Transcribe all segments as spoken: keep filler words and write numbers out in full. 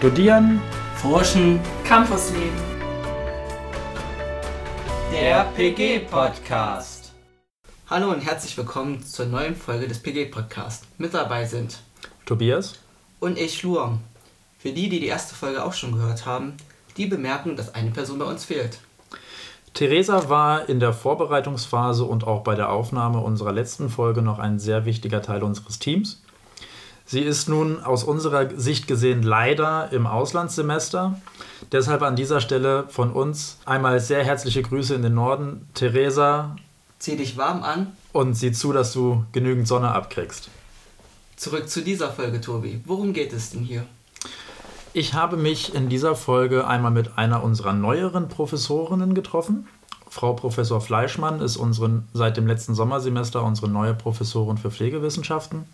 Studieren, Forschen, Campusleben. Der P G-Podcast. Hallo und herzlich willkommen zur neuen Folge des P G-Podcasts. Mit dabei sind Tobias und ich, Luong. Für die, die die erste Folge auch schon gehört haben, die bemerken, dass eine Person bei uns fehlt. Theresa war in der Vorbereitungsphase und auch bei der Aufnahme unserer letzten Folge noch ein sehr wichtiger Teil unseres Teams. Sie ist nun aus unserer Sicht gesehen leider im Auslandssemester. Deshalb an dieser Stelle von uns einmal sehr herzliche Grüße in den Norden. Theresa, zieh dich warm an und sieh zu, dass du genügend Sonne abkriegst. Zurück zu dieser Folge, Tobi. Worum geht es denn hier? Ich habe mich in dieser Folge einmal mit einer unserer neueren Professorinnen getroffen. Frau Professor Fleischmann ist unseren, seit dem letzten Sommersemester unsere neue Professorin für Pflegewissenschaften.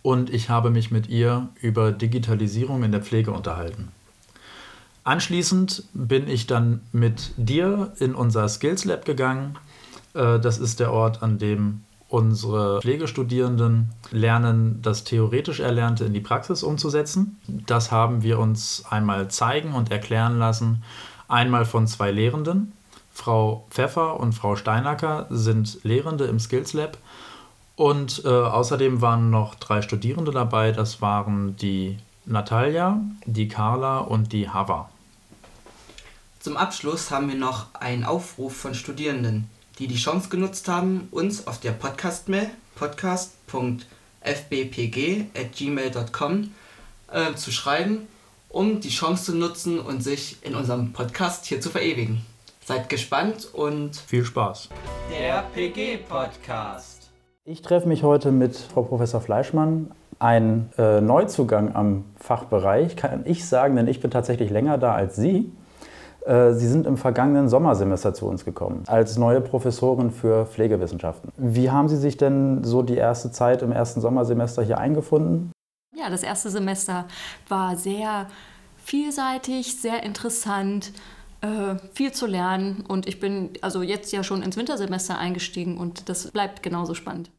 Und ich habe mich mit ihr über Digitalisierung in der Pflege unterhalten. Anschließend bin ich dann mit dir in unser Skills Lab gegangen. Das ist der Ort, an dem unsere Pflegestudierenden lernen, das theoretisch Erlernte in die Praxis umzusetzen. Das haben wir uns einmal zeigen und erklären lassen. Einmal von zwei Lehrenden. Frau Pfeffer und Frau Steinacker sind Lehrende im Skills Lab. Und äh, außerdem waren noch drei Studierende dabei. Das waren die Natalia, die Carla und die Hava. Zum Abschluss haben wir noch einen Aufruf von Studierenden, die die Chance genutzt haben, uns auf der Podcast-Mail podcast punkt f b p g at gmail punkt com äh, zu schreiben, um die Chance zu nutzen und sich in unserem Podcast hier zu verewigen. Seid gespannt und viel Spaß. Der P G-Podcast. Ich treffe mich heute mit Frau Professor Fleischmann. Ein äh, Neuzugang am Fachbereich kann ich sagen, denn ich bin tatsächlich länger da als Sie. Sie sind im vergangenen Sommersemester zu uns gekommen, als neue Professorin für Pflegewissenschaften. Wie haben Sie sich denn so die erste Zeit im ersten Sommersemester hier eingefunden? Ja, das erste Semester war sehr vielseitig, sehr interessant, viel zu lernen. Und ich bin also jetzt ja schon ins Wintersemester eingestiegen und das bleibt genauso spannend.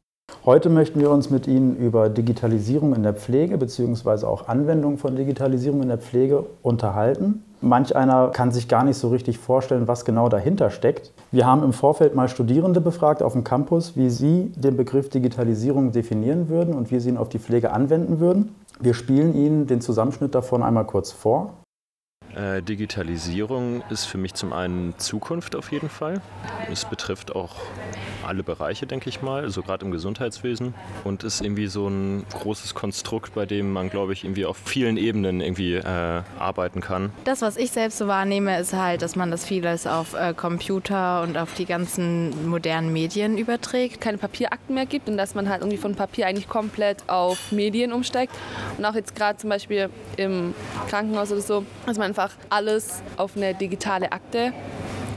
Heute möchten wir uns mit Ihnen über Digitalisierung in der Pflege bzw. auch Anwendung von Digitalisierung in der Pflege unterhalten. Manch einer kann sich gar nicht so richtig vorstellen, was genau dahinter steckt. Wir haben im Vorfeld mal Studierende befragt auf dem Campus, wie sie den Begriff Digitalisierung definieren würden und wie sie ihn auf die Pflege anwenden würden. Wir spielen Ihnen den Zusammenschnitt davon einmal kurz vor. Äh, Digitalisierung ist für mich zum einen Zukunft auf jeden Fall. Es betrifft auch alle Bereiche, denke ich mal, also gerade im Gesundheitswesen. Und ist irgendwie so ein großes Konstrukt, bei dem man, glaube ich, irgendwie auf vielen Ebenen irgendwie äh, arbeiten kann. Das, was ich selbst so wahrnehme, ist halt, dass man das vieles auf äh, Computer und auf die ganzen modernen Medien überträgt. Keine Papierakten mehr gibt und dass man halt irgendwie von Papier eigentlich komplett auf Medien umsteigt. Und auch jetzt gerade zum Beispiel im Krankenhaus oder so, dass man einfach alles auf eine digitale Akte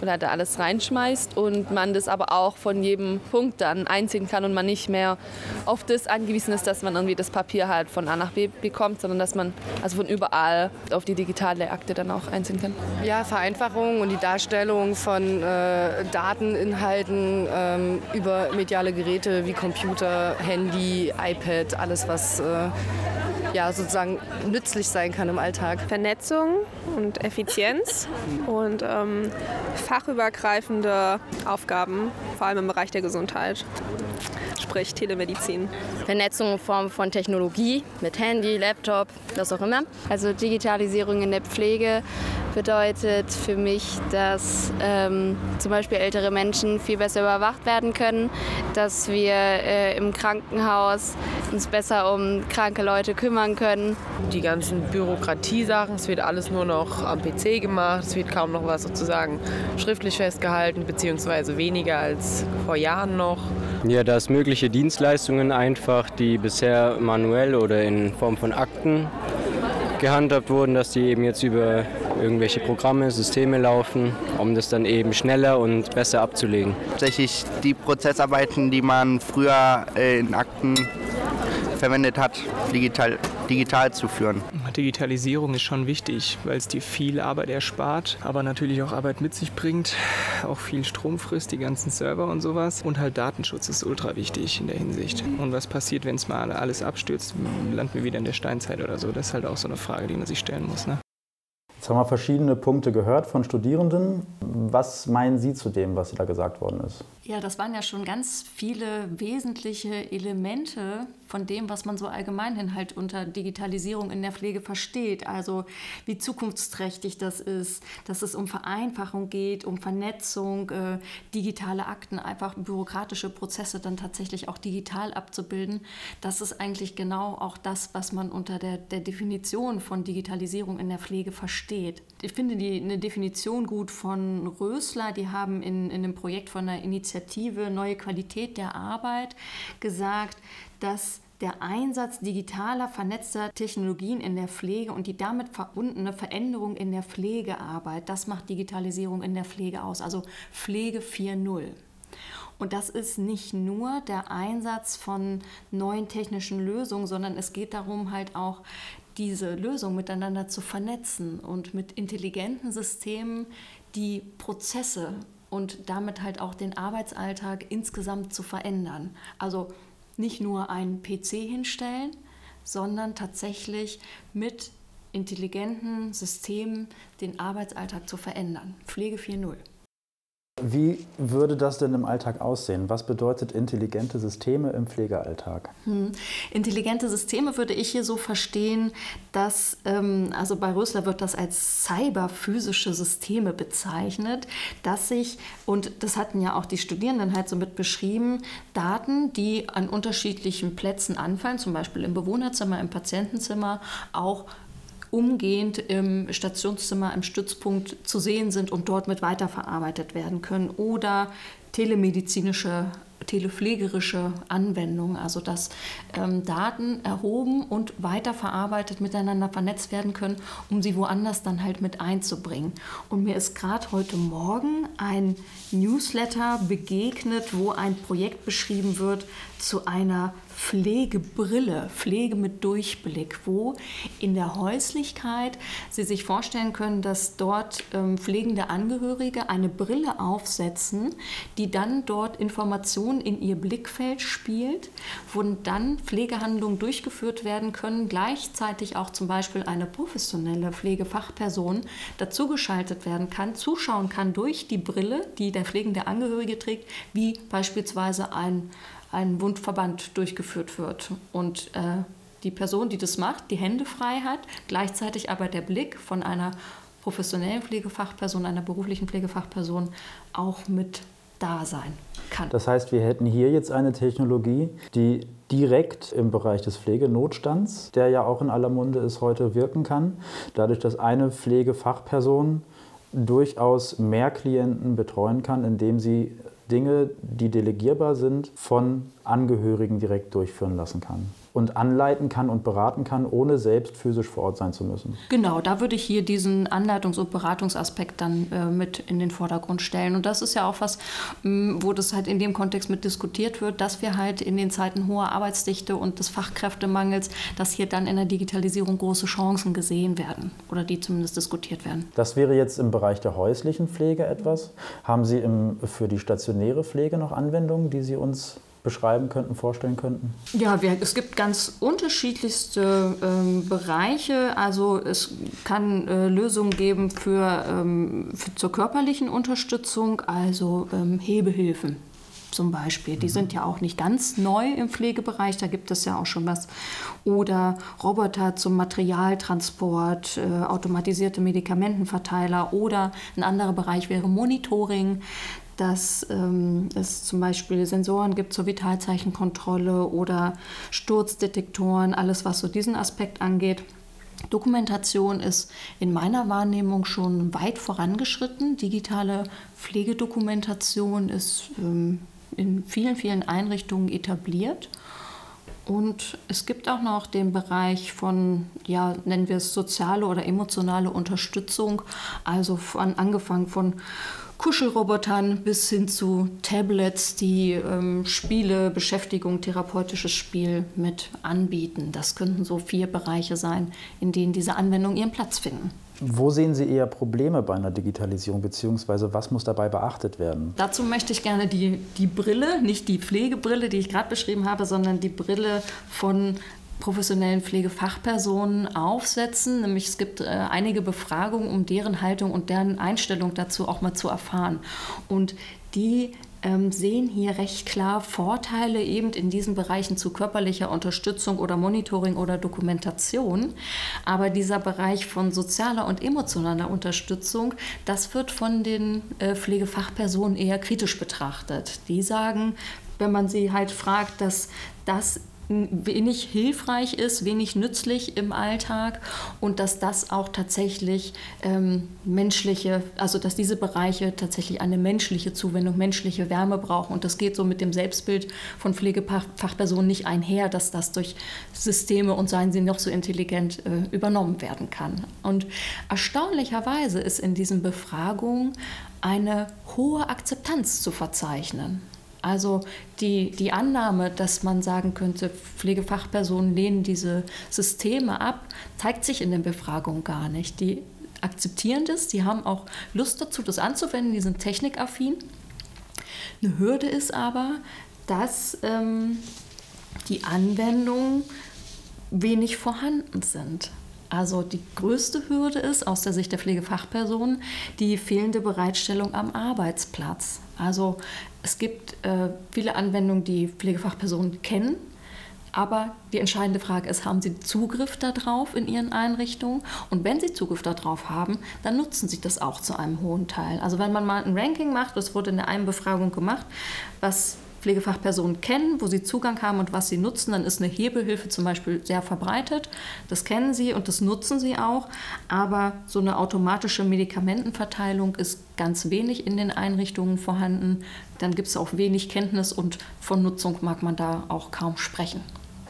oder da alles reinschmeißt und man das aber auch von jedem Punkt dann einziehen kann und man nicht mehr auf das angewiesen ist, dass man irgendwie das Papier halt von A nach B bekommt, sondern dass man also von überall auf die digitale Akte dann auch einziehen kann. Ja, Vereinfachung und die Darstellung von äh, Dateninhalten ähm, über mediale Geräte wie Computer, Handy, iPad, alles was äh, ja, sozusagen nützlich sein kann im Alltag. Vernetzung und Effizienz und ähm, fachübergreifende Aufgaben, vor allem im Bereich der Gesundheit, sprich Telemedizin. Vernetzung in Form von Technologie mit Handy, Laptop, was auch immer. Also Digitalisierung in der Pflege bedeutet für mich, dass ähm, zum Beispiel ältere Menschen viel besser überwacht werden können, dass wir äh, im Krankenhaus uns besser um kranke Leute kümmern können. Die ganzen Bürokratiesachen, es wird alles nur noch am P C gemacht, es wird kaum noch was sozusagen schriftlich festgehalten, beziehungsweise weniger als vor Jahren noch. Ja, dass mögliche Dienstleistungen einfach, die bisher manuell oder in Form von Akten gehandhabt wurden, dass die eben jetzt über irgendwelche Programme, Systeme laufen, um das dann eben schneller und besser abzulegen. Tatsächlich die Prozessarbeiten, die man früher in Akten verwendet hat, digital, digital zu führen. Digitalisierung ist schon wichtig, weil es dir viel Arbeit erspart, aber natürlich auch Arbeit mit sich bringt, auch viel Strom frisst, die ganzen Server und sowas. Und halt Datenschutz ist ultra wichtig in der Hinsicht. Und was passiert, wenn es mal alles abstürzt, landen wir wieder in der Steinzeit oder so? Das ist halt auch so eine Frage, die man sich stellen muss, ne? Jetzt haben wir verschiedene Punkte gehört von Studierenden. Was meinen Sie zu dem, was da gesagt worden ist? Ja, das waren ja schon ganz viele wesentliche Elemente von dem, was man so allgemein halt unter Digitalisierung in der Pflege versteht. Also wie zukunftsträchtig das ist, dass es um Vereinfachung geht, um Vernetzung, äh, digitale Akten, einfach bürokratische Prozesse dann tatsächlich auch digital abzubilden. Das ist eigentlich genau auch das, was man unter der, der Definition von Digitalisierung in der Pflege versteht. Ich finde die, eine Definition gut von Rösler. Die haben in, in einem Projekt von der Initiative neue Qualität der Arbeit gesagt, dass der Einsatz digitaler, vernetzter Technologien in der Pflege und die damit verbundene Veränderung in der Pflegearbeit, das macht Digitalisierung in der Pflege aus, also Pflege vier Punkt null. Und das ist nicht nur der Einsatz von neuen technischen Lösungen, sondern es geht darum, halt auch diese Lösung miteinander zu vernetzen und mit intelligenten Systemen die Prozesse und damit halt auch den Arbeitsalltag insgesamt zu verändern. Also nicht nur einen P C hinstellen, sondern tatsächlich mit intelligenten Systemen den Arbeitsalltag zu verändern. Pflege vier Punkt null. Wie würde das denn im Alltag aussehen? Was bedeutet intelligente Systeme im Pflegealltag? Hm. Intelligente Systeme würde ich hier so verstehen, dass, ähm, also bei Rösler wird das als cyberphysische Systeme bezeichnet, dass sich, und das hatten ja auch die Studierenden halt so mit beschrieben, Daten, die an unterschiedlichen Plätzen anfallen, zum Beispiel im Bewohnerzimmer, im Patientenzimmer, auch umgehend im Stationszimmer, im Stützpunkt zu sehen sind und dort mit weiterverarbeitet werden können. Oder telemedizinische, telepflegerische Anwendungen, also dass ähm, Daten erhoben und weiterverarbeitet miteinander vernetzt werden können, um sie woanders dann halt mit einzubringen. Und mir ist gerade heute Morgen ein Newsletter begegnet, wo ein Projekt beschrieben wird zu einer Pflegebrille, Pflege mit Durchblick, wo in der Häuslichkeit Sie sich vorstellen können, dass dort ähm, pflegende Angehörige eine Brille aufsetzen, die dann dort Informationen in ihr Blickfeld spielt, wo dann Pflegehandlungen durchgeführt werden können, gleichzeitig auch zum Beispiel eine professionelle Pflegefachperson dazugeschaltet werden kann, zuschauen kann durch die Brille, die der pflegende Angehörige trägt, wie beispielsweise ein ein Wundverband durchgeführt wird und äh, die Person, die das macht, die Hände frei hat, gleichzeitig aber der Blick von einer professionellen Pflegefachperson, einer beruflichen Pflegefachperson auch mit da sein kann. Das heißt, wir hätten hier jetzt eine Technologie, die direkt im Bereich des Pflegenotstands, der ja auch in aller Munde ist, heute wirken kann, dadurch, dass eine Pflegefachperson durchaus mehr Klienten betreuen kann, indem sie Dinge, die delegierbar sind, von Angehörigen direkt durchführen lassen kann und anleiten kann und beraten kann, ohne selbst physisch vor Ort sein zu müssen. Genau, da würde ich hier diesen Anleitungs- und Beratungsaspekt dann äh, mit in den Vordergrund stellen. Und das ist ja auch was, mh, wo das halt in dem Kontext mit diskutiert wird, dass wir halt in den Zeiten hoher Arbeitsdichte und des Fachkräftemangels, dass hier dann in der Digitalisierung große Chancen gesehen werden oder die zumindest diskutiert werden. Das wäre jetzt im Bereich der häuslichen Pflege etwas. Haben Sie im, für die stationäre Pflege noch Anwendungen, die Sie uns beschreiben könnten, vorstellen könnten? Ja, wir, es gibt ganz unterschiedlichste ähm, Bereiche. Also es kann äh, Lösungen geben für, ähm, für zur körperlichen Unterstützung, also ähm, Hebehilfen zum Beispiel. Die mhm. sind ja auch nicht ganz neu im Pflegebereich, da gibt es ja auch schon was. Oder Roboter zum Materialtransport, äh, automatisierte Medikamentenverteiler oder ein anderer Bereich wäre Monitoring, dass ähm, es zum Beispiel Sensoren gibt zur Vitalzeichenkontrolle oder Sturzdetektoren, alles was so diesen Aspekt angeht. Dokumentation ist in meiner Wahrnehmung schon weit vorangeschritten. Digitale Pflegedokumentation ist ähm, in vielen, vielen Einrichtungen etabliert. Und es gibt auch noch den Bereich von, ja, nennen wir es soziale oder emotionale Unterstützung, also von, angefangen von Kuschelrobotern bis hin zu Tablets, die ähm, Spiele, Beschäftigung, therapeutisches Spiel mit anbieten. Das könnten so vier Bereiche sein, in denen diese Anwendungen ihren Platz finden. Wo sehen Sie eher Probleme bei einer Digitalisierung, beziehungsweise was muss dabei beachtet werden? Dazu möchte ich gerne die, die Brille, nicht die Pflegebrille, die ich gerade beschrieben habe, sondern die Brille von professionellen Pflegefachpersonen aufsetzen. Nämlich es gibt äh, einige Befragungen, um deren Haltung und deren Einstellung dazu auch mal zu erfahren. Und die ähm, sehen hier recht klar Vorteile eben in diesen Bereichen zu körperlicher Unterstützung oder Monitoring oder Dokumentation. Aber dieser Bereich von sozialer und emotionaler Unterstützung, das wird von den äh, Pflegefachpersonen eher kritisch betrachtet. Die sagen, wenn man sie halt fragt, dass das wenig hilfreich ist, wenig nützlich im Alltag und dass das auch tatsächlich ähm, menschliche, also dass diese Bereiche tatsächlich eine menschliche Zuwendung, menschliche Wärme brauchen. Und das geht so mit dem Selbstbild von Pflegefachpersonen nicht einher, dass das durch Systeme und seien sie noch so intelligent äh, übernommen werden kann. Und erstaunlicherweise ist in diesen Befragungen eine hohe Akzeptanz zu verzeichnen. Also die, die Annahme, dass man sagen könnte, Pflegefachpersonen lehnen diese Systeme ab, zeigt sich in den Befragungen gar nicht. Die akzeptieren das, die haben auch Lust dazu, das anzuwenden, die sind technikaffin. Eine Hürde ist aber, dass ähm, die Anwendungen wenig vorhanden sind. Also die größte Hürde ist, aus der Sicht der Pflegefachpersonen, die fehlende Bereitstellung am Arbeitsplatz. Also es gibt äh, viele Anwendungen, die Pflegefachpersonen kennen, aber die entscheidende Frage ist, haben sie Zugriff darauf in ihren Einrichtungen? Und wenn sie Zugriff darauf haben, dann nutzen sie das auch zu einem hohen Teil. Also wenn man mal ein Ranking macht, das wurde in der einen Befragung gemacht, was Pflegefachpersonen kennen, wo sie Zugang haben und was sie nutzen, dann ist eine Hebelhilfe zum Beispiel sehr verbreitet. Das kennen sie und das nutzen sie auch, aber so eine automatische Medikamentenverteilung ist ganz wenig in den Einrichtungen vorhanden. Dann gibt es auch wenig Kenntnis und von Nutzung mag man da auch kaum sprechen.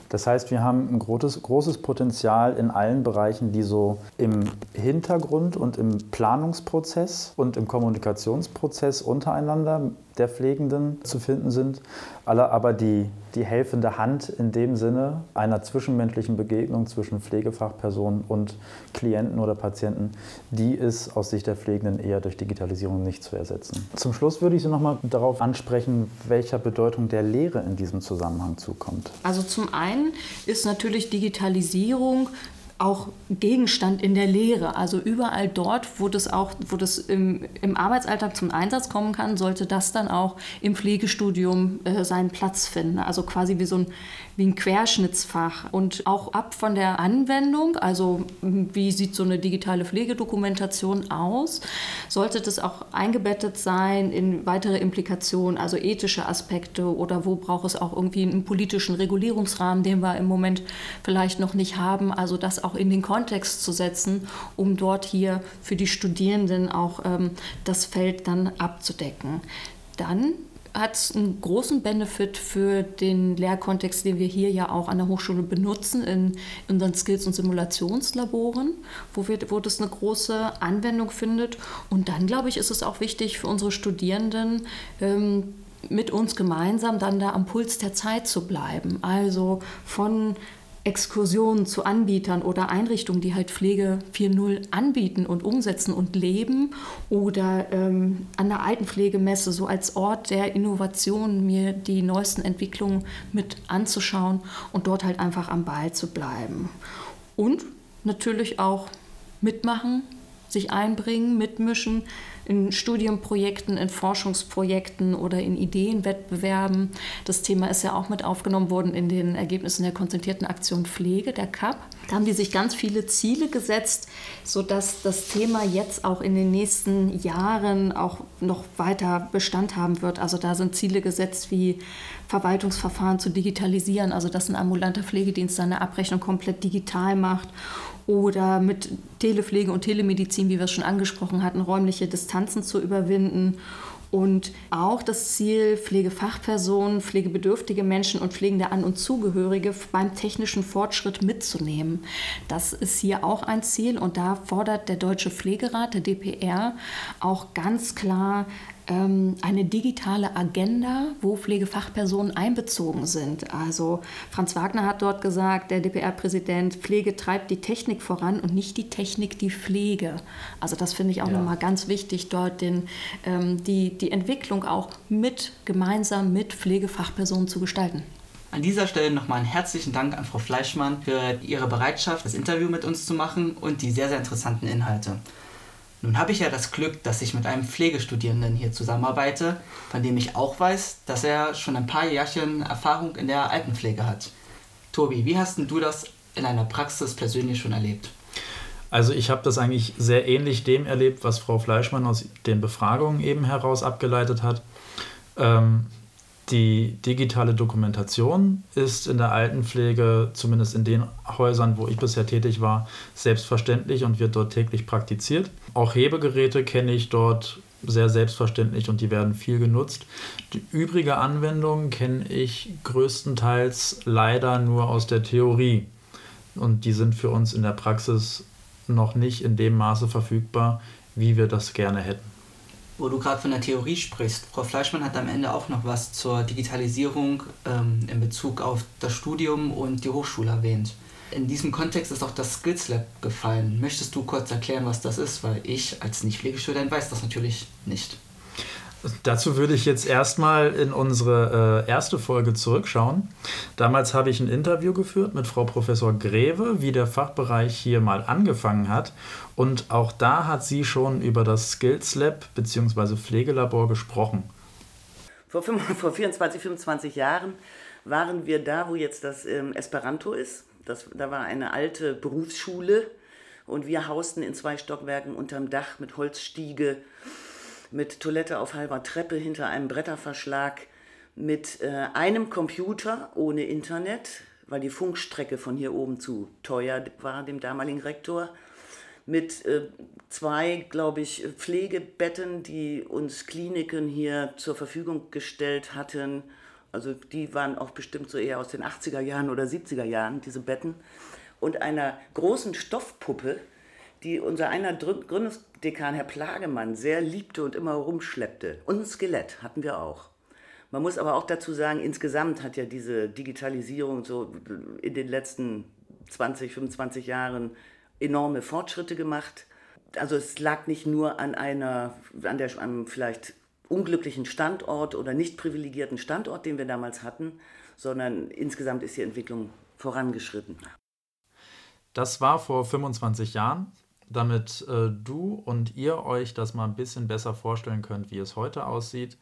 Das heißt, wir haben ein großes, großes Potenzial in allen Bereichen, die so im Hintergrund und im Planungsprozess und im Kommunikationsprozess untereinander der Pflegenden zu finden sind. Aber die, die helfende Hand in dem Sinne einer zwischenmenschlichen Begegnung zwischen Pflegefachpersonen und Klienten oder Patienten, die ist aus Sicht der Pflegenden eher durch Digitalisierung nicht zu ersetzen. Zum Schluss würde ich Sie noch mal darauf ansprechen, welcher Bedeutung der Lehre in diesem Zusammenhang zukommt. Also zum einen ist natürlich Digitalisierung auch Gegenstand in der Lehre. Also überall dort, wo das, auch, wo das im, im Arbeitsalltag zum Einsatz kommen kann, sollte das dann auch im Pflegestudium äh, seinen Platz finden. Also quasi wie so ein, wie ein Querschnittsfach. Und auch ab von der Anwendung, also wie sieht so eine digitale Pflegedokumentation aus, sollte das auch eingebettet sein in weitere Implikationen, also ethische Aspekte oder wo braucht es auch irgendwie einen politischen Regulierungsrahmen, den wir im Moment vielleicht noch nicht haben. Also das auch in den Kontext zu setzen, um dort hier für die Studierenden auch ähm, das Feld dann abzudecken. Dann hat es einen großen Benefit für den Lehrkontext, den wir hier ja auch an der Hochschule benutzen, in unseren Skills- und Simulationslaboren, wo, wir, wo das eine große Anwendung findet. Und dann, glaube ich, ist es auch wichtig für unsere Studierenden, ähm, mit uns gemeinsam dann da am Puls der Zeit zu bleiben. Also von Exkursionen zu Anbietern oder Einrichtungen, die halt Pflege vier Punkt null anbieten und umsetzen und leben oder ähm, an der Altenpflegemesse so als Ort der Innovation mir die neuesten Entwicklungen mit anzuschauen und dort halt einfach am Ball zu bleiben. Und natürlich auch mitmachen, sich einbringen, mitmischen in Studienprojekten, in Forschungsprojekten oder in Ideenwettbewerben. Das Thema ist ja auch mit aufgenommen worden in den Ergebnissen der konzentrierten Aktion Pflege, der C A P. Da haben die sich ganz viele Ziele gesetzt, sodass das Thema jetzt auch in den nächsten Jahren auch noch weiter Bestand haben wird. Also da sind Ziele gesetzt wie Verwaltungsverfahren zu digitalisieren, also dass ein ambulanter Pflegedienst seine Abrechnung komplett digital macht oder mit Telepflege und Telemedizin, wie wir es schon angesprochen hatten, räumliche Distanzen zu überwinden und auch das Ziel, Pflegefachpersonen, pflegebedürftige Menschen und pflegende An- und Zugehörige beim technischen Fortschritt mitzunehmen. Das ist hier auch ein Ziel und da fordert der Deutsche Pflegerat, der D P R, auch ganz klar ähm, eine digitale Agenda, wo Pflegefachpersonen einbezogen sind. Also Franz Wagner hat dort gesagt, der D P R-Präsident, Pflege treibt die Technik voran und nicht die Technik die Pflege. Also das finde ich auch ja. nochmal ganz wichtig, dort den, ähm, die, die Entwicklung auch mit, gemeinsam mit Pflegefachpersonen zu gestalten. An dieser Stelle nochmal einen herzlichen Dank an Frau Fleischmann für ihre Bereitschaft, das Interview mit uns zu machen und die sehr, sehr interessanten Inhalte. Nun habe ich ja das Glück, dass ich mit einem Pflegestudierenden hier zusammenarbeite, von dem ich auch weiß, dass er schon ein paar Jährchen Erfahrung in der Altenpflege hat. Tobi, wie hast denn du das in einer Praxis persönlich schon erlebt? Also ich habe das eigentlich sehr ähnlich dem erlebt, was Frau Fleischmann aus den Befragungen eben heraus abgeleitet hat. Ähm, Die digitale Dokumentation ist in der Altenpflege, zumindest in den Häusern, wo ich bisher tätig war, selbstverständlich und wird dort täglich praktiziert. Auch Hebegeräte kenne ich dort sehr selbstverständlich und die werden viel genutzt. Die übrige Anwendung kenne ich größtenteils leider nur aus der Theorie. Und die sind für uns in der Praxis noch nicht in dem Maße verfügbar, wie wir das gerne hätten. Wo du gerade von der Theorie sprichst. Frau Fleischmann hat am Ende auch noch was zur Digitalisierung ähm, in Bezug auf das Studium und die Hochschule erwähnt. In diesem Kontext ist auch das Skills Lab gefallen. Möchtest du kurz erklären, was das ist? Weil ich als Nicht-Pflegestudent weiß das natürlich nicht. Dazu würde ich jetzt erstmal in unsere äh, erste Folge zurückschauen. Damals habe ich ein Interview geführt mit Frau Professor Grewe, wie der Fachbereich hier mal angefangen hat. Und auch da hat sie schon über das Skills Lab bzw. Pflegelabor gesprochen. Vor, vor vierundzwanzig, fünfundzwanzig Jahren waren wir da, wo jetzt das ähm, Esperanto ist. Das, da war eine alte Berufsschule und wir hausten in zwei Stockwerken unterm Dach mit Holzstiege, mit Toilette auf halber Treppe hinter einem Bretterverschlag, mit äh, einem Computer ohne Internet, weil die Funkstrecke von hier oben zu teuer war, dem damaligen Rektor, mit äh, zwei, glaube ich, Pflegebetten, die uns Kliniken hier zur Verfügung gestellt hatten. Also die waren auch bestimmt so eher aus den achtziger Jahren oder siebziger Jahren, diese Betten. Und einer großen Stoffpuppe, die unser einer Gründungsdekan, Herr Plagemann, sehr liebte und immer rumschleppte. Und ein Skelett hatten wir auch. Man muss aber auch dazu sagen, insgesamt hat ja diese Digitalisierung so in den letzten zwanzig, fünfundzwanzig Jahren enorme Fortschritte gemacht. Also es lag nicht nur an, einer, an der, einem vielleicht unglücklichen Standort oder nicht privilegierten Standort, den wir damals hatten, sondern insgesamt ist die Entwicklung vorangeschritten. Das war vor fünfundzwanzig Jahren. Damit äh, du und ihr euch das mal ein bisschen besser vorstellen könnt, wie es heute aussieht,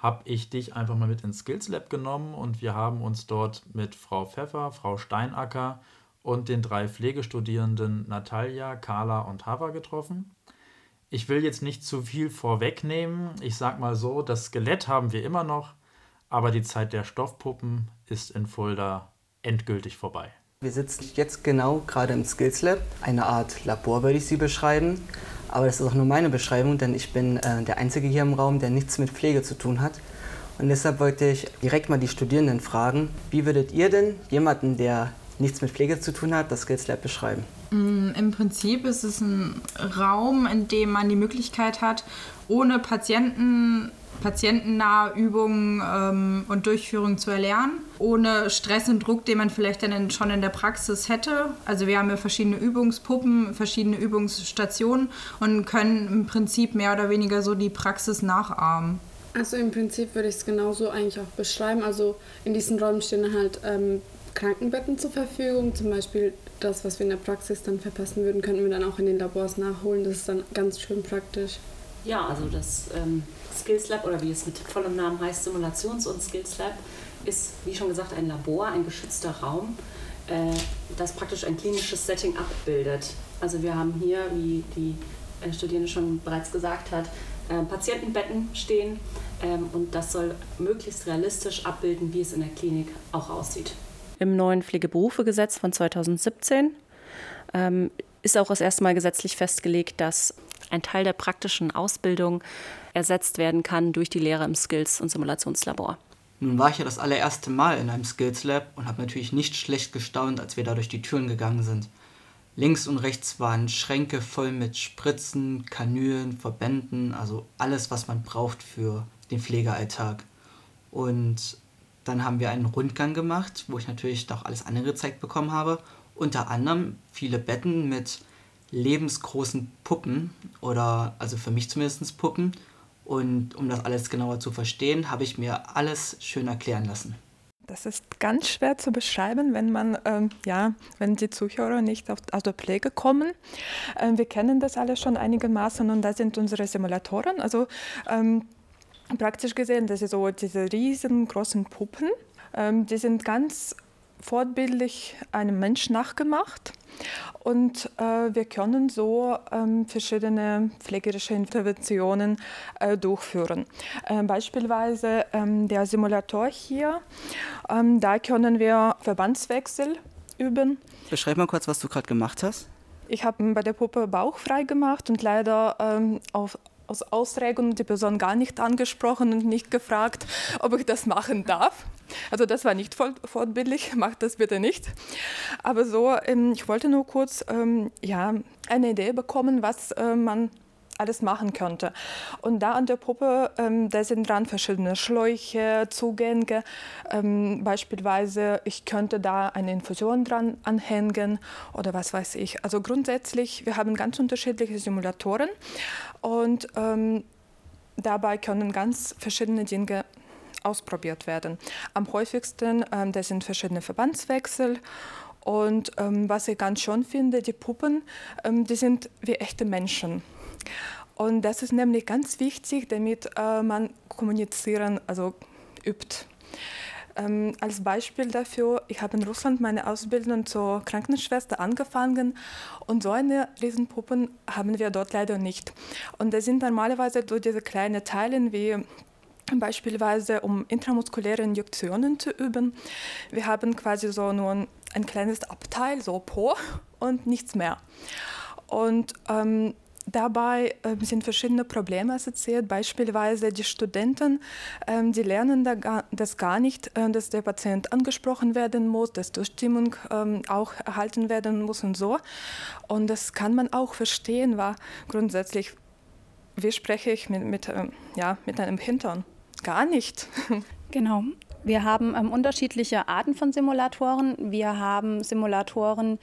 habe ich dich einfach mal mit ins Skills Lab genommen und wir haben uns dort mit Frau Pfeffer, Frau Steinacker und den drei Pflegestudierenden Natalia, Carla und Hava getroffen. Ich will jetzt nicht zu viel vorwegnehmen. Ich sag mal so, das Skelett haben wir immer noch, aber die Zeit der Stoffpuppen ist in Fulda endgültig vorbei. Wir sitzen jetzt genau gerade im Skills Lab, eine Art Labor würde ich sie beschreiben, aber das ist auch nur meine Beschreibung, denn ich bin äh, der Einzige hier im Raum, der nichts mit Pflege zu tun hat. Und deshalb wollte ich direkt mal die Studierenden fragen, wie würdet ihr denn jemanden, der nichts mit Pflege zu tun hat, das Skills Lab beschreiben? Im Prinzip ist es ein Raum, in dem man die Möglichkeit hat, ohne Patienten, patientennahe Übungen ähm, und Durchführungen zu erlernen, ohne Stress und Druck, den man vielleicht dann schon in der Praxis hätte. Also wir haben ja verschiedene Übungspuppen, verschiedene Übungsstationen und können im Prinzip mehr oder weniger so die Praxis nachahmen. Also im Prinzip würde ich es genauso eigentlich auch beschreiben. Also in diesen Räumen stehen dann halt ähm, Krankenbetten zur Verfügung, zum Beispiel das, was wir in der Praxis dann verpassen würden, könnten wir dann auch in den Labors nachholen. Das ist dann ganz schön praktisch. Ja, also das ähm, Skills Lab, oder wie es mit vollem Namen heißt, Simulations- und Skills Lab, ist, wie schon gesagt, ein Labor, ein geschützter Raum, äh, das praktisch ein klinisches Setting abbildet. Also wir haben hier, wie die äh, Studierende schon bereits gesagt hat, äh, Patientenbetten stehen ähm, und das soll möglichst realistisch abbilden, wie es in der Klinik auch aussieht. Im neuen Pflegeberufegesetz von zweitausendsiebzehn ähm, ist auch das erste Mal gesetzlich festgelegt, dass ein Teil der praktischen Ausbildung ersetzt werden kann durch die Lehre im Skills- und Simulationslabor. Nun war ich ja das allererste Mal in einem Skills Lab und habe natürlich nicht schlecht gestaunt, als wir da durch die Türen gegangen sind. Links und rechts waren Schränke voll mit Spritzen, Kanülen, Verbänden, also alles, was man braucht für den Pflegealltag. Und dann haben wir einen Rundgang gemacht, wo ich natürlich auch alles andere gezeigt bekommen habe. Unter anderem viele Betten mit lebensgroßen Puppen, oder also für mich zumindest Puppen. Und um das alles genauer zu verstehen, habe ich mir alles schön erklären lassen. Das ist ganz schwer zu beschreiben, wenn man, ähm, ja, wenn die Zuhörer nicht auf, aus der Pflege kommen. Ähm, wir kennen das alle schon einigermaßen und das sind unsere Simulatoren. Also ähm, praktisch gesehen, das sind so diese riesengroßen Puppen. Ähm, die sind ganz vorbildlich einem Menschen nachgemacht. Und äh, wir können so ähm, verschiedene pflegerische Interventionen äh, durchführen. Äh, beispielsweise ähm, der Simulator hier, ähm, da können wir Verbandswechsel üben. Beschreib mal kurz, was du gerade gemacht hast. Ich habe bei der Puppe Bauch frei gemacht und leider ähm, auf aus Ausregung die Person gar nicht angesprochen und nicht gefragt, ob ich das machen darf. Also das war nicht vorbildlich, macht das bitte nicht. Aber so, ich wollte nur kurz ja, eine Idee bekommen, was man alles machen könnte. Und da an der Puppe, da sind dran verschiedene Schläuche, Zugänge. Beispielsweise, ich könnte da eine Infusion dran anhängen oder was weiß ich. Also grundsätzlich, wir haben ganz unterschiedliche Simulatoren und ähm, dabei können ganz verschiedene Dinge ausprobiert werden. Am häufigsten, ähm, das sind verschiedene Verbandswechsel. Und ähm, was ich ganz schön finde, die Puppen, ähm, die sind wie echte Menschen. Und das ist nämlich ganz wichtig, damit äh, man kommunizieren, also übt. Ähm, als Beispiel dafür, ich habe in Russland meine Ausbildung zur Krankenschwester angefangen und so eine Riesenpuppen haben wir dort leider nicht. Und das sind normalerweise so diese kleinen Teile, wie beispielsweise um intramuskuläre Injektionen zu üben. Wir haben quasi so nur ein, ein kleines Abteil, so Po und nichts mehr. Und ähm, Dabei äh, sind verschiedene Probleme assoziiert, beispielsweise die Studenten, äh, die lernen da gar, das gar nicht, äh, dass der Patient angesprochen werden muss, dass Zustimmung äh, auch erhalten werden muss und so. Und das kann man auch verstehen, weil grundsätzlich, wie spreche ich mit, mit, äh, ja, mit einem Hintern? Gar nicht. Genau. Wir haben ähm, unterschiedliche Arten von Simulatoren. Wir haben Simulatoren,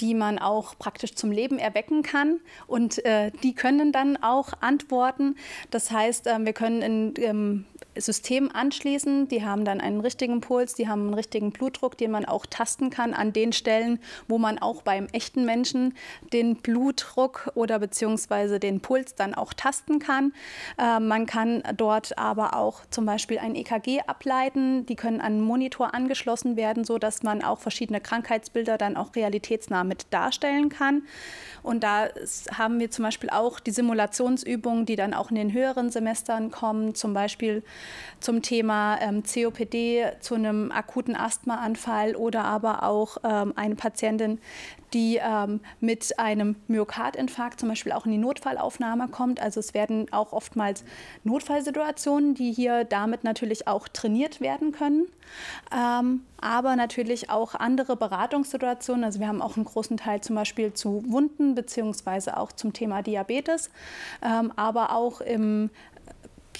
die man auch praktisch zum Leben erwecken kann und äh, die können dann auch antworten. Das heißt, äh, wir können in ähm, System anschließen, die haben dann einen richtigen Puls, die haben einen richtigen Blutdruck, den man auch tasten kann an den Stellen, wo man auch beim echten Menschen den Blutdruck oder beziehungsweise den Puls dann auch tasten kann. Äh, man kann dort aber auch zum Beispiel ein E K G ableiten, die können an einen Monitor angeschlossen werden, sodass man auch verschiedene Krankheitsbilder dann auch realitätsnah mit darstellen kann. Und da haben wir zum Beispiel auch die Simulationsübungen, die dann auch in den höheren Semestern kommen, zum Beispiel zum Thema ähm, C O P D, zu einem akuten Asthmaanfall oder aber auch ähm, eine Patientin, die ähm, mit einem Myokardinfarkt zum Beispiel auch in die Notfallaufnahme kommt. Also es werden auch oftmals Notfallsituationen, die hier damit natürlich auch trainiert werden können, ähm, aber natürlich auch andere Beratungssituationen. Also wir haben auch einen großen Teil zum Beispiel zu Wunden beziehungsweise auch zum Thema Diabetes, ähm, aber auch im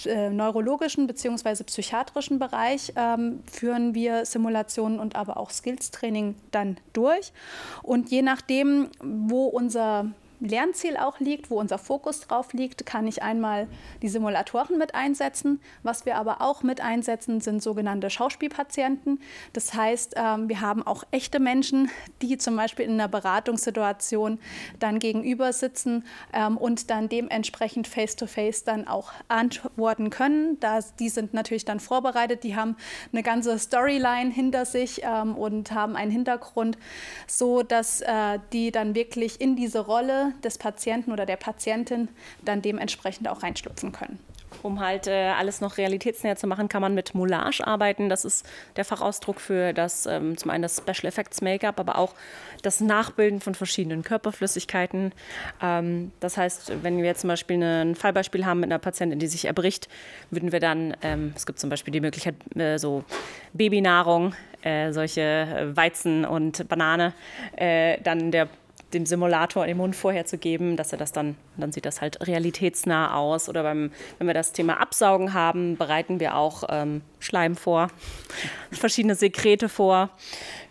neurologischen bzw. psychiatrischen Bereich ähm, führen wir Simulationen und aber auch Skills-Training dann durch. Und je nachdem, wo unser Lernziel auch liegt, wo unser Fokus drauf liegt, kann ich einmal die Simulatoren mit einsetzen. Was wir aber auch mit einsetzen, sind sogenannte Schauspielpatienten. Das heißt, wir haben auch echte Menschen, die zum Beispiel in einer Beratungssituation dann gegenüber sitzen und dann dementsprechend face-to-face dann auch antworten können. Die sind natürlich dann vorbereitet, die haben eine ganze Storyline hinter sich und haben einen Hintergrund, so dass die dann wirklich in diese Rolle des Patienten oder der Patientin dann dementsprechend auch reinschlüpfen können. Um halt äh, alles noch realitätsnäher zu machen, kann man mit Moulage arbeiten. Das ist der Fachausdruck für das, ähm, zum einen das Special Effects Make-up, aber auch das Nachbilden von verschiedenen Körperflüssigkeiten. Ähm, das heißt, wenn wir jetzt zum Beispiel ein Fallbeispiel haben mit einer Patientin, die sich erbricht, würden wir dann, ähm, es gibt zum Beispiel die Möglichkeit, äh, so Babynahrung, äh, solche Weizen und Banane, äh, dann der dem Simulator im Mund vorher zu geben, dass er das dann, dann sieht das halt realitätsnah aus. Oder beim, wenn wir das Thema Absaugen haben, bereiten wir auch ähm, Schleim vor, verschiedene Sekrete vor.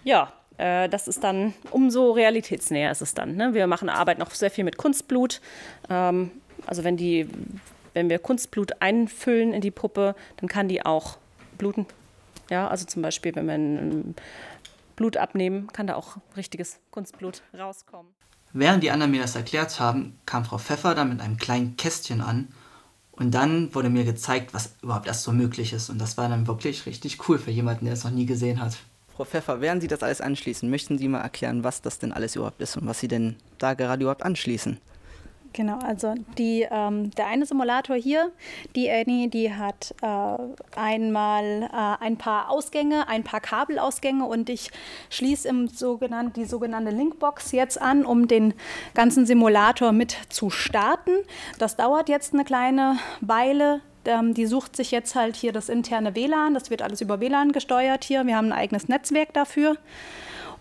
Ja, äh, das ist dann, umso realitätsnäher ist es dann. Ne? Wir machen Arbeit noch sehr viel mit Kunstblut. Ähm, also wenn, die, wenn wir Kunstblut einfüllen in die Puppe, dann kann die auch bluten. Ja, also zum Beispiel, wenn man Blut abnehmen, kann da auch richtiges Kunstblut rauskommen. Während die anderen mir das erklärt haben, kam Frau Pfeffer dann mit einem kleinen Kästchen an und dann wurde mir gezeigt, was überhaupt erst so möglich ist und das war dann wirklich richtig cool für jemanden, der es noch nie gesehen hat. Frau Pfeffer, während Sie das alles anschließen, möchten Sie mal erklären, was das denn alles überhaupt ist und was Sie denn da gerade überhaupt anschließen? Genau, also die, ähm, der eine Simulator hier, die Annie, die hat äh, einmal äh, ein paar Ausgänge, ein paar Kabelausgänge und ich schließe im sogenannten, die sogenannte Linkbox jetzt an, um den ganzen Simulator mit zu starten. Das dauert jetzt eine kleine Weile. Die sucht sich jetzt halt hier das interne W L A N, das wird alles über W L A N gesteuert hier. Wir haben ein eigenes Netzwerk dafür.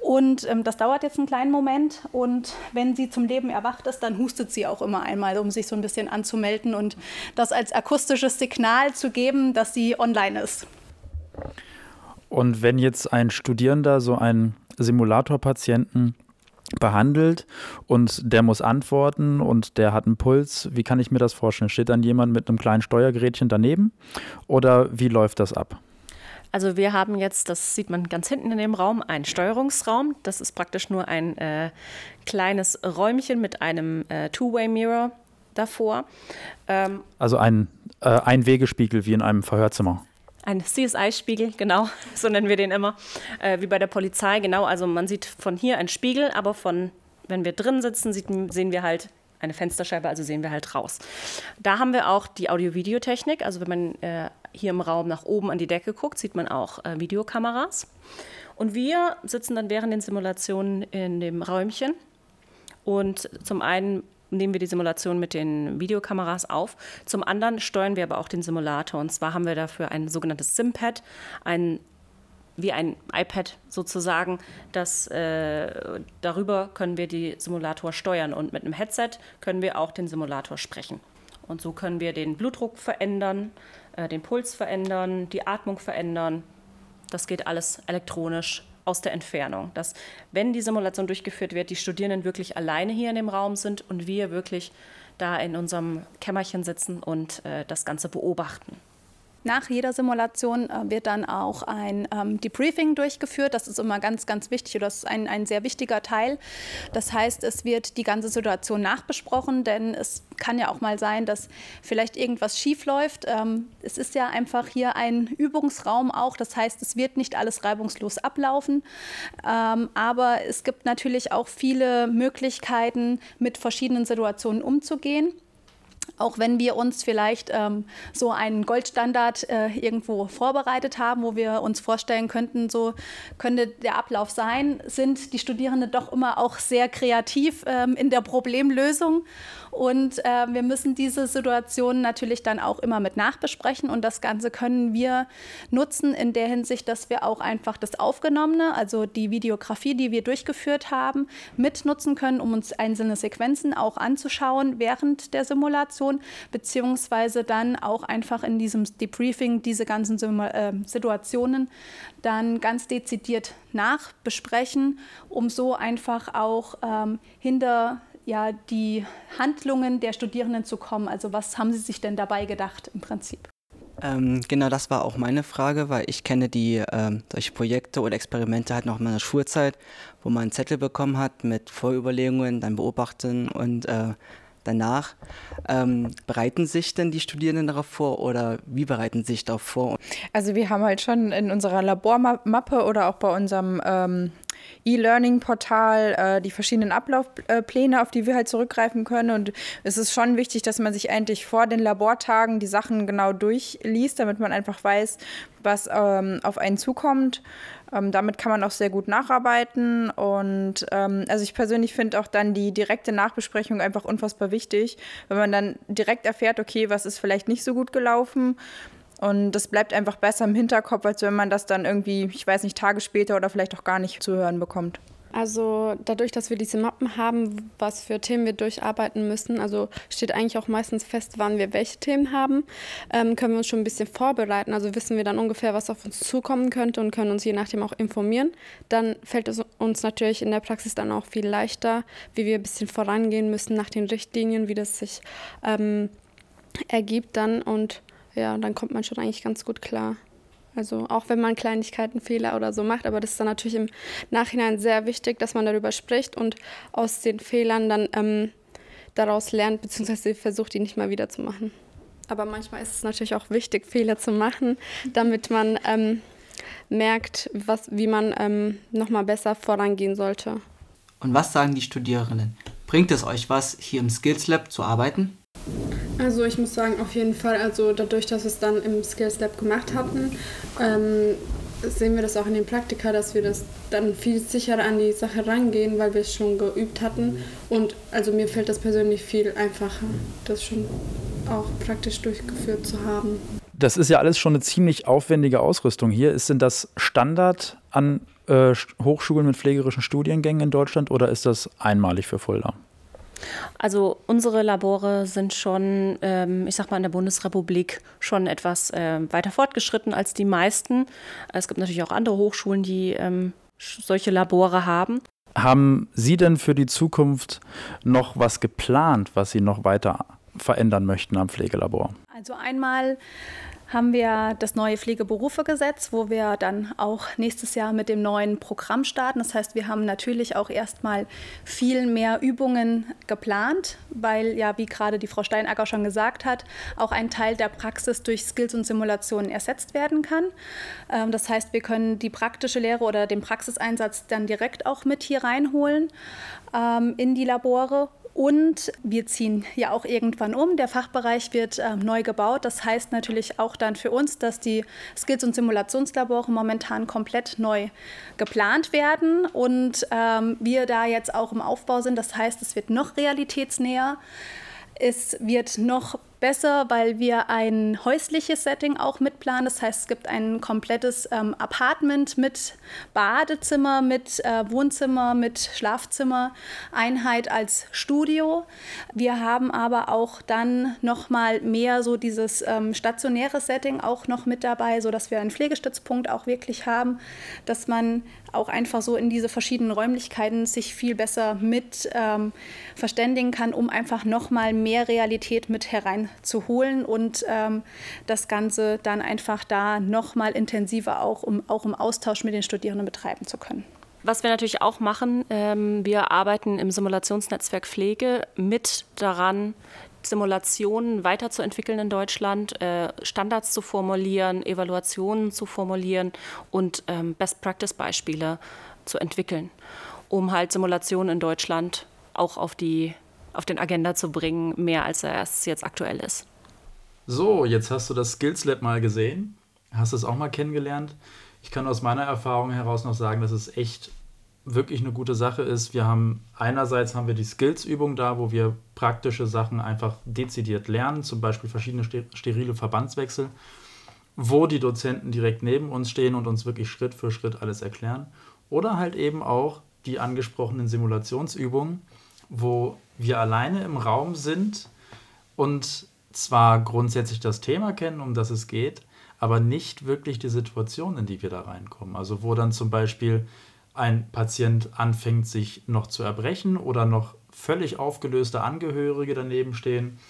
Und ähm, das dauert jetzt einen kleinen Moment und wenn sie zum Leben erwacht ist, dann hustet sie auch immer einmal, um sich so ein bisschen anzumelden und das als akustisches Signal zu geben, dass sie online ist. Und wenn jetzt ein Studierender so einen Simulatorpatienten behandelt und der muss antworten und der hat einen Puls, wie kann ich mir das vorstellen? Steht dann jemand mit einem kleinen Steuergerätchen daneben oder wie läuft das ab? Also wir haben jetzt, das sieht man ganz hinten in dem Raum, einen Steuerungsraum. Das ist praktisch nur ein äh, kleines Räumchen mit einem äh, Two-Way-Mirror davor. Ähm, also ein äh, Einwegespiegel wie in einem Verhörzimmer. Ein C S I-Spiegel, genau, so nennen wir den immer, äh, wie bei der Polizei. Genau, also man sieht von hier einen Spiegel, aber von, wenn wir drin sitzen, sieht, sehen wir halt eine Fensterscheibe, also sehen wir halt raus. Da haben wir auch die Audio-Video-Technik, also wenn man äh, hier im Raum nach oben an die Decke guckt, sieht man auch äh, Videokameras. Und wir sitzen dann während den Simulationen in dem Räumchen und zum einen nehmen wir die Simulation mit den Videokameras auf, zum anderen steuern wir aber auch den Simulator und zwar haben wir dafür ein sogenanntes SimPad, ein wie ein iPad sozusagen, das, äh, darüber können wir die Simulator steuern und mit einem Headset können wir auch den Simulator sprechen. Und so können wir den Blutdruck verändern, äh, den Puls verändern, die Atmung verändern. Das geht alles elektronisch aus der Entfernung. Dass, wenn die Simulation durchgeführt wird, die Studierenden wirklich alleine hier in dem Raum sind und wir wirklich da in unserem Kämmerchen sitzen und äh, das Ganze beobachten. Nach jeder Simulation wird dann auch ein ähm, Debriefing durchgeführt. Das ist immer ganz, ganz wichtig oder das ist ein, ein sehr wichtiger Teil. Das heißt, es wird die ganze Situation nachbesprochen, denn es kann ja auch mal sein, dass vielleicht irgendwas schief läuft. Ähm, es ist ja einfach hier ein Übungsraum auch. Das heißt, es wird nicht alles reibungslos ablaufen. Ähm, aber es gibt natürlich auch viele Möglichkeiten, mit verschiedenen Situationen umzugehen. Auch wenn wir uns vielleicht ähm, so einen Goldstandard äh, irgendwo vorbereitet haben, wo wir uns vorstellen könnten, so könnte der Ablauf sein, sind die Studierenden doch immer auch sehr kreativ ähm, in der Problemlösung. Und äh, wir müssen diese Situation natürlich dann auch immer mit nachbesprechen. Und das Ganze können wir nutzen in der Hinsicht, dass wir auch einfach das Aufgenommene, also die Videografie, die wir durchgeführt haben, mitnutzen können, um uns einzelne Sequenzen auch anzuschauen während der Simulation. Beziehungsweise dann auch einfach in diesem Debriefing diese ganzen Situationen dann ganz dezidiert nachbesprechen, um so einfach auch ähm, hinter ja, die Handlungen der Studierenden zu kommen. Also was haben sie sich denn dabei gedacht im Prinzip? Ähm, genau, das war auch meine Frage, weil ich kenne die ähm, solche Projekte oder Experimente halt noch in meiner Schulzeit, wo man einen Zettel bekommen hat mit Vorüberlegungen, dann Beobachten und äh, danach. Ähm, bereiten sich denn die Studierenden darauf vor oder wie bereiten sich darauf vor? Also wir haben halt schon in unserer Labormappe oder auch bei unserem ähm, E-Learning-Portal äh, die verschiedenen Ablaufpläne, auf die wir halt zurückgreifen können. Und es ist schon wichtig, dass man sich eigentlich vor den Labortagen die Sachen genau durchliest, damit man einfach weiß, was ähm, auf einen zukommt. Ähm, damit kann man auch sehr gut nacharbeiten. Und ähm, also ich persönlich finde auch dann die direkte Nachbesprechung einfach unfassbar wichtig, wenn man dann direkt erfährt, okay, was ist vielleicht nicht so gut gelaufen. Und das bleibt einfach besser im Hinterkopf, als wenn man das dann irgendwie, ich weiß nicht, Tage später oder vielleicht auch gar nicht zu hören bekommt. Also dadurch, dass wir diese Mappen haben, was für Themen wir durcharbeiten müssen, also steht eigentlich auch meistens fest, wann wir welche Themen haben, ähm, können wir uns schon ein bisschen vorbereiten. Also wissen wir dann ungefähr, was auf uns zukommen könnte und können uns je nachdem auch informieren. Dann fällt es uns natürlich in der Praxis dann auch viel leichter, wie wir ein bisschen vorangehen müssen nach den Richtlinien, wie das sich ähm, ergibt dann. Und ja, dann kommt man schon eigentlich ganz gut klar. Also auch wenn man Kleinigkeiten, Fehler oder so macht, aber das ist dann natürlich im Nachhinein sehr wichtig, dass man darüber spricht und aus den Fehlern dann ähm, daraus lernt, beziehungsweise versucht, die nicht mal wieder zu machen. Aber manchmal ist es natürlich auch wichtig, Fehler zu machen, damit man ähm, merkt, was, wie man ähm, nochmal besser vorangehen sollte. Und was sagen die Studierenden? Bringt es euch was, hier im Skills Lab zu arbeiten? Also ich muss sagen, auf jeden Fall, also dadurch, dass wir es dann im Skills Lab gemacht hatten, ähm, sehen wir das auch in den Praktika, dass wir das dann viel sicherer an die Sache rangehen, weil wir es schon geübt hatten. Und also mir fällt das persönlich viel einfacher, das schon auch praktisch durchgeführt zu haben. Das ist ja alles schon eine ziemlich aufwendige Ausrüstung hier. Ist denn das Standard an äh, Hochschulen mit pflegerischen Studiengängen in Deutschland oder ist das einmalig für Fulda? Also unsere Labore sind schon, ähm, ich sag mal, in der Bundesrepublik schon etwas äh, weiter fortgeschritten als die meisten. Es gibt natürlich auch andere Hochschulen, die ähm, solche Labore haben. Haben Sie denn für die Zukunft noch was geplant, was Sie noch weiter verändern möchten am Pflegelabor? Also einmal haben wir das neue Pflegeberufegesetz, wo wir dann auch nächstes Jahr mit dem neuen Programm starten. Das heißt, wir haben natürlich auch erstmal viel mehr Übungen geplant, weil ja, wie gerade die Frau Steinacker schon gesagt hat, auch ein Teil der Praxis durch Skills und Simulationen ersetzt werden kann. Das heißt, wir können die praktische Lehre oder den Praxiseinsatz dann direkt auch mit hier reinholen in die Labore. Und wir ziehen ja auch irgendwann um. Der Fachbereich wird äh, neu gebaut. Das heißt natürlich auch dann für uns, dass die Skills- und Simulationslabore momentan komplett neu geplant werden und ähm, wir da jetzt auch im Aufbau sind. Das heißt, es wird noch realitätsnäher. Es wird noch besser, weil wir ein häusliches Setting auch mitplanen. Das heißt, es gibt ein komplettes ähm, Apartment mit Badezimmer, mit äh, Wohnzimmer, mit Schlafzimmer, Einheit als Studio. Wir haben aber auch dann noch mal mehr so dieses ähm, stationäre Setting auch noch mit dabei, sodass wir einen Pflegestützpunkt auch wirklich haben, dass man auch einfach so in diese verschiedenen Räumlichkeiten sich viel besser mit ähm, verständigen kann, um einfach noch mal mehr Realität mit hereinzuholen und ähm, das Ganze dann einfach da noch mal intensiver auch, um auch im Austausch mit den Studierenden betreiben zu können. Was wir natürlich auch machen, ähm, wir arbeiten im Simulationsnetzwerk Pflege mit daran, Simulationen weiterzuentwickeln in Deutschland, Standards zu formulieren, Evaluationen zu formulieren und Best-Practice-Beispiele zu entwickeln, um halt Simulationen in Deutschland auch auf die, auf den Agenda zu bringen, mehr als es jetzt aktuell ist. So, jetzt hast du das Skills Lab mal gesehen, hast es auch mal kennengelernt. Ich kann aus meiner Erfahrung heraus noch sagen, dass es echt wirklich eine gute Sache ist. Wir haben einerseits haben wir die Skills-Übung da, wo wir praktische Sachen einfach dezidiert lernen, zum Beispiel verschiedene sterile Verbandswechsel, wo die Dozenten direkt neben uns stehen und uns wirklich Schritt für Schritt alles erklären. Oder halt eben auch die angesprochenen Simulationsübungen, wo wir alleine im Raum sind und zwar grundsätzlich das Thema kennen, um das es geht, aber nicht wirklich die Situation, in die wir da reinkommen. Also wo dann zum Beispiel ein Patient anfängt, sich noch zu erbrechen oder noch völlig aufgelöste Angehörige daneben stehen,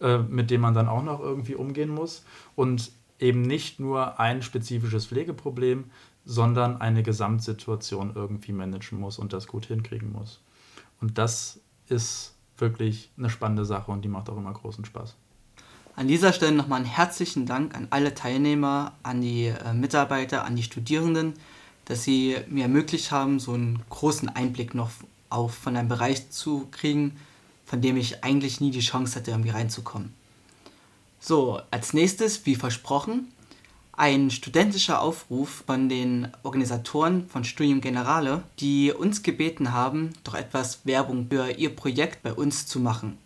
äh, mit denen man dann auch noch irgendwie umgehen muss. Und eben nicht nur ein spezifisches Pflegeproblem, sondern eine Gesamtsituation irgendwie managen muss und das gut hinkriegen muss. Und das ist wirklich eine spannende Sache und die macht auch immer großen Spaß. An dieser Stelle nochmal einen herzlichen Dank an alle Teilnehmer, an die äh, Mitarbeiter, an die Studierenden, dass sie mir ermöglicht haben, so einen großen Einblick noch auch von einem Bereich zu kriegen, von dem ich eigentlich nie die Chance hatte, irgendwie reinzukommen. So, als nächstes, wie versprochen, ein studentischer Aufruf von den Organisatoren von Studium Generale, die uns gebeten haben, doch etwas Werbung für ihr Projekt bei uns zu machen.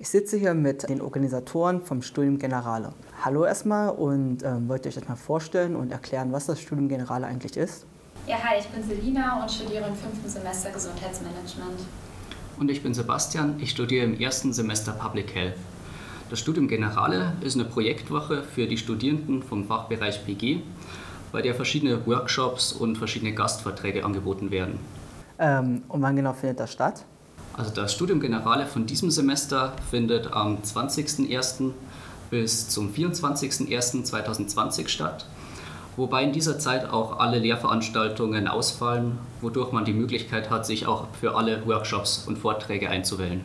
Ich sitze hier mit den Organisatoren vom Studium Generale. Hallo erstmal und ähm, wollte euch erstmal vorstellen und erklären, was das Studium Generale eigentlich ist. Ja, hi, ich bin Selina und studiere im fünften Semester Gesundheitsmanagement. Und ich bin Sebastian, ich studiere im ersten Semester Public Health. Das Studium Generale ist eine Projektwoche für die Studierenden vom Fachbereich P G, bei der verschiedene Workshops und verschiedene Gastvorträge angeboten werden. Ähm, und wann genau findet das statt? Also das Studium Generale von diesem Semester findet am zwanzigsten ersten bis zum vierundzwanzigsten ersten zweitausendzwanzig statt, wobei in dieser Zeit auch alle Lehrveranstaltungen ausfallen, wodurch man die Möglichkeit hat, sich auch für alle Workshops und Vorträge einzuwählen.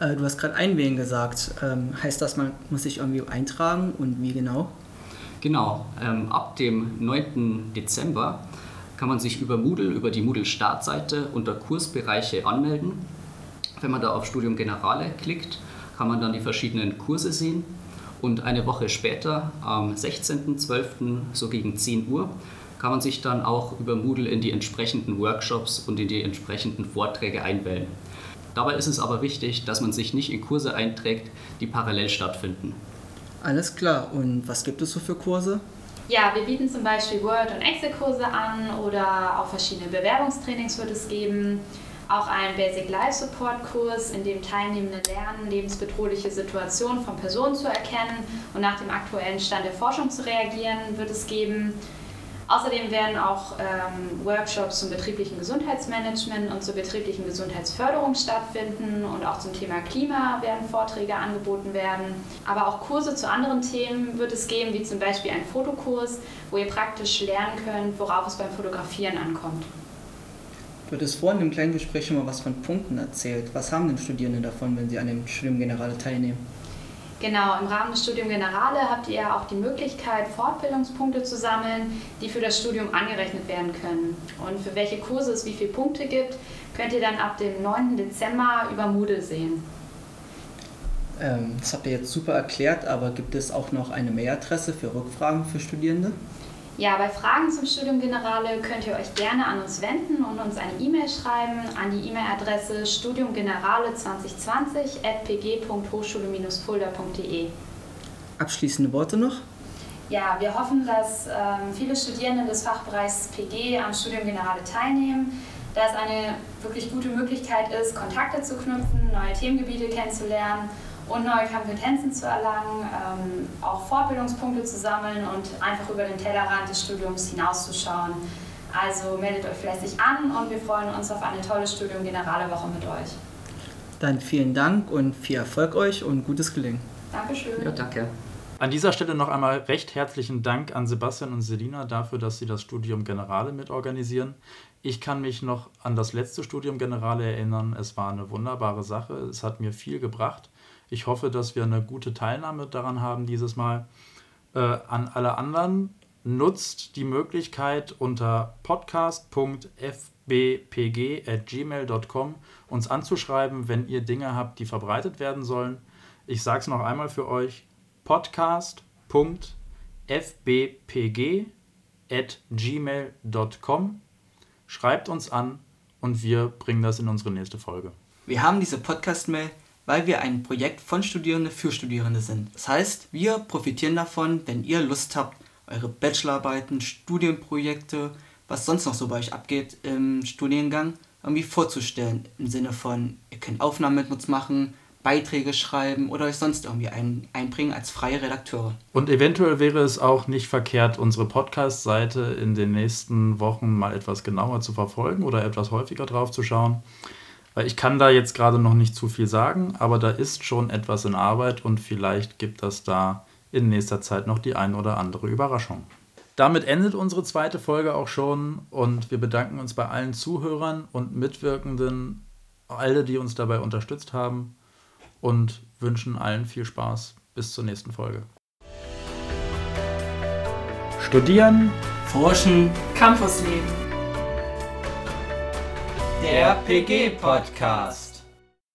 Äh, du hast gerade einwählen gesagt. Ähm, heißt das, man muss sich irgendwie eintragen und wie genau? Genau. Ähm, ab dem neunten Dezember kann man sich über Moodle, über die Moodle-Startseite unter Kursbereiche anmelden. Wenn man da auf Studium Generale klickt, kann man dann die verschiedenen Kurse sehen und eine Woche später, am sechzehnten zwölften so gegen zehn Uhr, kann man sich dann auch über Moodle in die entsprechenden Workshops und in die entsprechenden Vorträge einwählen. Dabei ist es aber wichtig, dass man sich nicht in Kurse einträgt, die parallel stattfinden. Alles klar. Und was gibt es so für Kurse? Ja, wir bieten zum Beispiel Word- und Excel-Kurse an oder auch verschiedene Bewerbungstrainings wird es geben. Auch ein Basic-Life-Support-Kurs, in dem Teilnehmende lernen, lebensbedrohliche Situationen von Personen zu erkennen und nach dem aktuellen Stand der Forschung zu reagieren, wird es geben. Außerdem werden auch ähm, Workshops zum betrieblichen Gesundheitsmanagement und zur betrieblichen Gesundheitsförderung stattfinden und auch zum Thema Klima werden Vorträge angeboten werden. Aber auch Kurse zu anderen Themen wird es geben, wie zum Beispiel einen Fotokurs, wo ihr praktisch lernen könnt, worauf es beim Fotografieren ankommt. Du hattest vorhin im kleinen Gespräch schon mal was von Punkten erzählt. Was haben denn Studierende davon, wenn sie an dem Studium Generale teilnehmen? Genau, im Rahmen des Studium Generale habt ihr auch die Möglichkeit, Fortbildungspunkte zu sammeln, die für das Studium angerechnet werden können. Und für welche Kurse es wie viele Punkte gibt, könnt ihr dann ab dem neunten Dezember über Moodle sehen. Ähm, das habt ihr jetzt super erklärt, aber gibt es auch noch eine Mailadresse für Rückfragen für Studierende? Ja, bei Fragen zum Studium Generale könnt ihr euch gerne an uns wenden und uns eine E-Mail schreiben an die E-Mail-Adresse studium generale zwanzig zwanzig at p g punkt hochschule bindestrich fulda punkt d e. Abschließende Worte noch? Ja, wir hoffen, dass ähm, viele Studierende des Fachbereichs P G am Studium Generale teilnehmen, da es eine wirklich gute Möglichkeit ist, Kontakte zu knüpfen, neue Themengebiete kennenzulernen und neue Kompetenzen zu erlangen, ähm, auch Fortbildungspunkte zu sammeln und einfach über den Tellerrand des Studiums hinauszuschauen. Also meldet euch fleißig an und wir freuen uns auf eine tolle Studium Generale Woche mit euch. Dann vielen Dank und viel Erfolg euch und gutes Gelingen. Dankeschön. Ja, danke. An dieser Stelle noch einmal recht herzlichen Dank an Sebastian und Selina dafür, dass sie das Studium Generale mitorganisieren. Ich kann mich noch an das letzte Studium Generale erinnern. Es war eine wunderbare Sache. Es hat mir viel gebracht. Ich hoffe, dass wir eine gute Teilnahme daran haben dieses Mal. Äh, an alle anderen, nutzt die Möglichkeit, unter podcast punkt f b p g at gmail punkt com uns anzuschreiben, wenn ihr Dinge habt, die verbreitet werden sollen. Ich sage es noch einmal für euch, podcast punkt f b p g at gmail punkt com. Schreibt uns an und wir bringen das in unsere nächste Folge. Wir haben diese Podcast-Mail, weil wir ein Projekt von Studierende für Studierende sind. Das heißt, wir profitieren davon, wenn ihr Lust habt, eure Bachelorarbeiten, Studienprojekte, was sonst noch so bei euch abgeht im Studiengang, irgendwie vorzustellen. Im Sinne von, ihr könnt Aufnahmen mit uns machen, Beiträge schreiben oder euch sonst irgendwie ein, einbringen als freie Redakteure. Und eventuell wäre es auch nicht verkehrt, unsere Podcast-Seite in den nächsten Wochen mal etwas genauer zu verfolgen oder etwas häufiger drauf zu schauen. Ich kann da jetzt gerade noch nicht zu viel sagen, aber da ist schon etwas in Arbeit und vielleicht gibt es da in nächster Zeit noch die ein oder andere Überraschung. Damit endet unsere zweite Folge auch schon und wir bedanken uns bei allen Zuhörern und Mitwirkenden, alle, die uns dabei unterstützt haben und wünschen allen viel Spaß. Bis zur nächsten Folge. Studieren, Forschen, Campusleben. der P G-Podcast.